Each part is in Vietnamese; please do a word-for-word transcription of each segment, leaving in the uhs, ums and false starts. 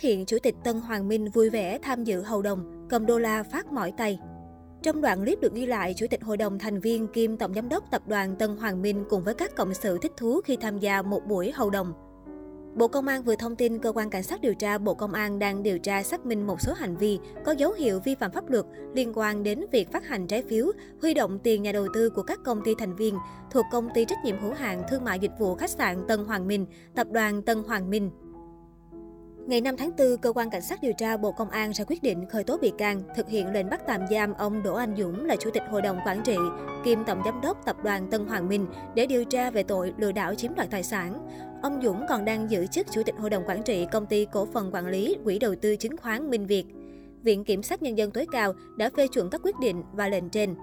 phát hiện Chủ tịch Tân Hoàng Minh vui vẻ tham dự hầu đồng, cầm đô la phát mỏi tay. Trong đoạn clip được ghi lại, Chủ tịch Hội đồng thành viên kiêm Tổng Giám đốc Tập đoàn Tân Hoàng Minh cùng với các cộng sự thích thú khi tham gia một buổi hầu đồng. Bộ Công an vừa thông tin Cơ quan Cảnh sát điều tra Bộ Công an đang điều tra xác minh một số hành vi có dấu hiệu vi phạm pháp luật liên quan đến việc phát hành trái phiếu, huy động tiền nhà đầu tư của các công ty thành viên thuộc Công ty trách nhiệm hữu hạn Thương mại Dịch vụ Khách sạn Tân Hoàng Minh, Tập đoàn Tân Hoàng Minh. Ngày năm tháng tư, Cơ quan Cảnh sát điều tra Bộ Công an ra quyết định khởi tố bị can, thực hiện lệnh bắt tạm giam ông Đỗ Anh Dũng là Chủ tịch Hội đồng Quản trị, kiêm Tổng Giám đốc Tập đoàn Tân Hoàng Minh để điều tra về tội lừa đảo chiếm đoạt tài sản. Ông Dũng còn đang giữ chức Chủ tịch Hội đồng Quản trị Công ty Cổ phần Quản lý Quỹ đầu tư chứng khoán Minh Việt. Viện Kiểm sát Nhân dân tối cao đã phê chuẩn các quyết định và lệnh trên.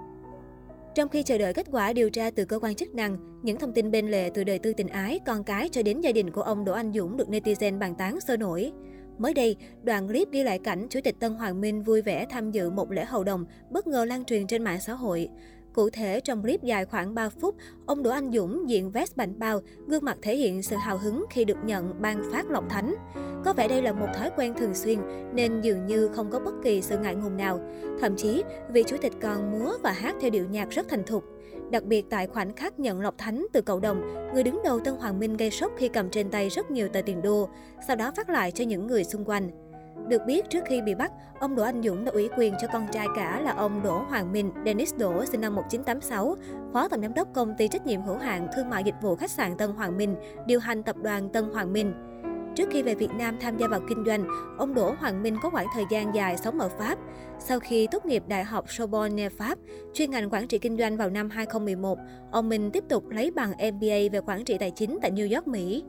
Trong khi chờ đợi kết quả điều tra từ cơ quan chức năng, những thông tin bên lề từ đời tư tình ái, con cái cho đến gia đình của ông Đỗ Anh Dũng được netizen bàn tán sôi nổi. Mới đây, đoạn clip ghi lại cảnh Chủ tịch Tân Hoàng Minh vui vẻ tham dự một lễ hầu đồng bất ngờ lan truyền trên mạng xã hội. Cụ thể, trong clip dài khoảng ba phút, ông Đỗ Anh Dũng diện vest bảnh bao, gương mặt thể hiện sự hào hứng khi được nhận ban phát lộc thánh. Có vẻ đây là một thói quen thường xuyên nên dường như không có bất kỳ sự ngại ngùng nào. Thậm chí, vị Chủ tịch còn múa và hát theo điệu nhạc rất thành thục. Đặc biệt tại khoảnh khắc nhận lộc thánh từ cộng đồng, người đứng đầu Tân Hoàng Minh gây sốc khi cầm trên tay rất nhiều tờ tiền đô, sau đó phát lại cho những người xung quanh. Được biết, trước khi bị bắt, ông Đỗ Anh Dũng đã ủy quyền cho con trai cả là ông Đỗ Hoàng Minh, Dennis Đỗ sinh năm một nghìn chín trăm tám mươi sáu, Phó Tổng Giám đốc Công ty trách nhiệm hữu hạn Thương mại Dịch vụ Khách sạn Tân Hoàng Minh, điều hành Tập đoàn Tân Hoàng Minh. Trước khi về Việt Nam tham gia vào kinh doanh, ông Đỗ Hoàng Minh có khoảng thời gian dài sống ở Pháp. Sau khi tốt nghiệp Đại học Sorbonne Pháp, chuyên ngành quản trị kinh doanh vào năm hai nghìn không trăm mười một, ông Minh tiếp tục lấy bằng em bê a về quản trị tài chính tại New York, Mỹ.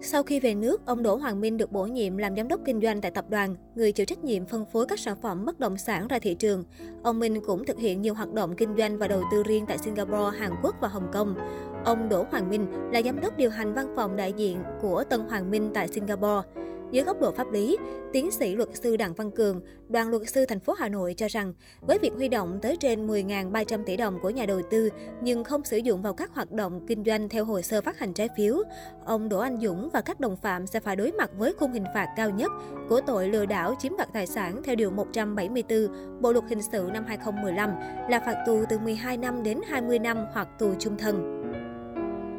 Sau khi về nước, ông Đỗ Hoàng Minh được bổ nhiệm làm giám đốc kinh doanh tại tập đoàn, người chịu trách nhiệm phân phối các sản phẩm bất động sản ra thị trường. Ông Minh cũng thực hiện nhiều hoạt động kinh doanh và đầu tư riêng tại Singapore, Hàn Quốc và Hồng Kông. Ông Đỗ Hoàng Minh là giám đốc điều hành văn phòng đại diện của Tân Hoàng Minh tại Singapore. Dưới góc độ pháp lý, tiến sĩ luật sư Đặng Văn Cường, đoàn luật sư thành phố Hà Nội cho rằng, với việc huy động tới trên mười nghìn ba trăm tỷ đồng của nhà đầu tư nhưng không sử dụng vào các hoạt động kinh doanh theo hồ sơ phát hành trái phiếu, ông Đỗ Anh Dũng và các đồng phạm sẽ phải đối mặt với khung hình phạt cao nhất của tội lừa đảo chiếm đoạt tài sản theo điều một trăm bảy mươi tư Bộ luật hình sự năm hai nghìn không trăm mười lăm là phạt tù từ mười hai năm đến hai mươi năm hoặc tù chung thân.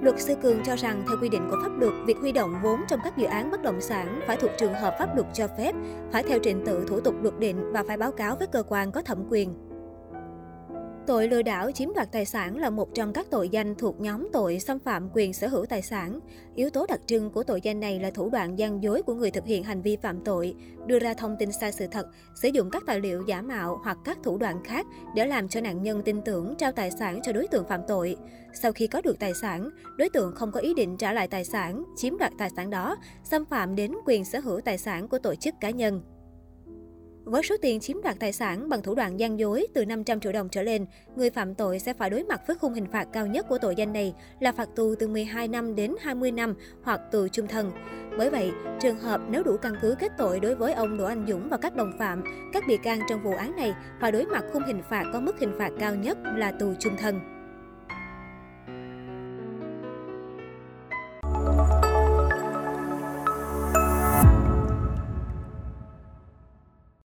Luật sư Cường cho rằng, theo quy định của pháp luật, việc huy động vốn trong các dự án bất động sản phải thuộc trường hợp pháp luật cho phép, phải theo trình tự thủ tục luật định và phải báo cáo với cơ quan có thẩm quyền. Tội lừa đảo chiếm đoạt tài sản là một trong các tội danh thuộc nhóm tội xâm phạm quyền sở hữu tài sản. Yếu tố đặc trưng của tội danh này là thủ đoạn gian dối của người thực hiện hành vi phạm tội, đưa ra thông tin sai sự thật, sử dụng các tài liệu giả mạo hoặc các thủ đoạn khác để làm cho nạn nhân tin tưởng trao tài sản cho đối tượng phạm tội. Sau khi có được tài sản, đối tượng không có ý định trả lại tài sản, chiếm đoạt tài sản đó, xâm phạm đến quyền sở hữu tài sản của tổ chức cá nhân. Với số tiền chiếm đoạt tài sản bằng thủ đoạn gian dối từ năm trăm triệu đồng trở lên, người phạm tội sẽ phải đối mặt với khung hình phạt cao nhất của tội danh này là phạt tù từ mười hai năm đến hai mươi năm hoặc tù chung thân. Bởi vậy, trường hợp nếu đủ căn cứ kết tội đối với ông Đỗ Anh Dũng và các đồng phạm, các bị can trong vụ án này phải đối mặt khung hình phạt có mức hình phạt cao nhất là tù chung thân.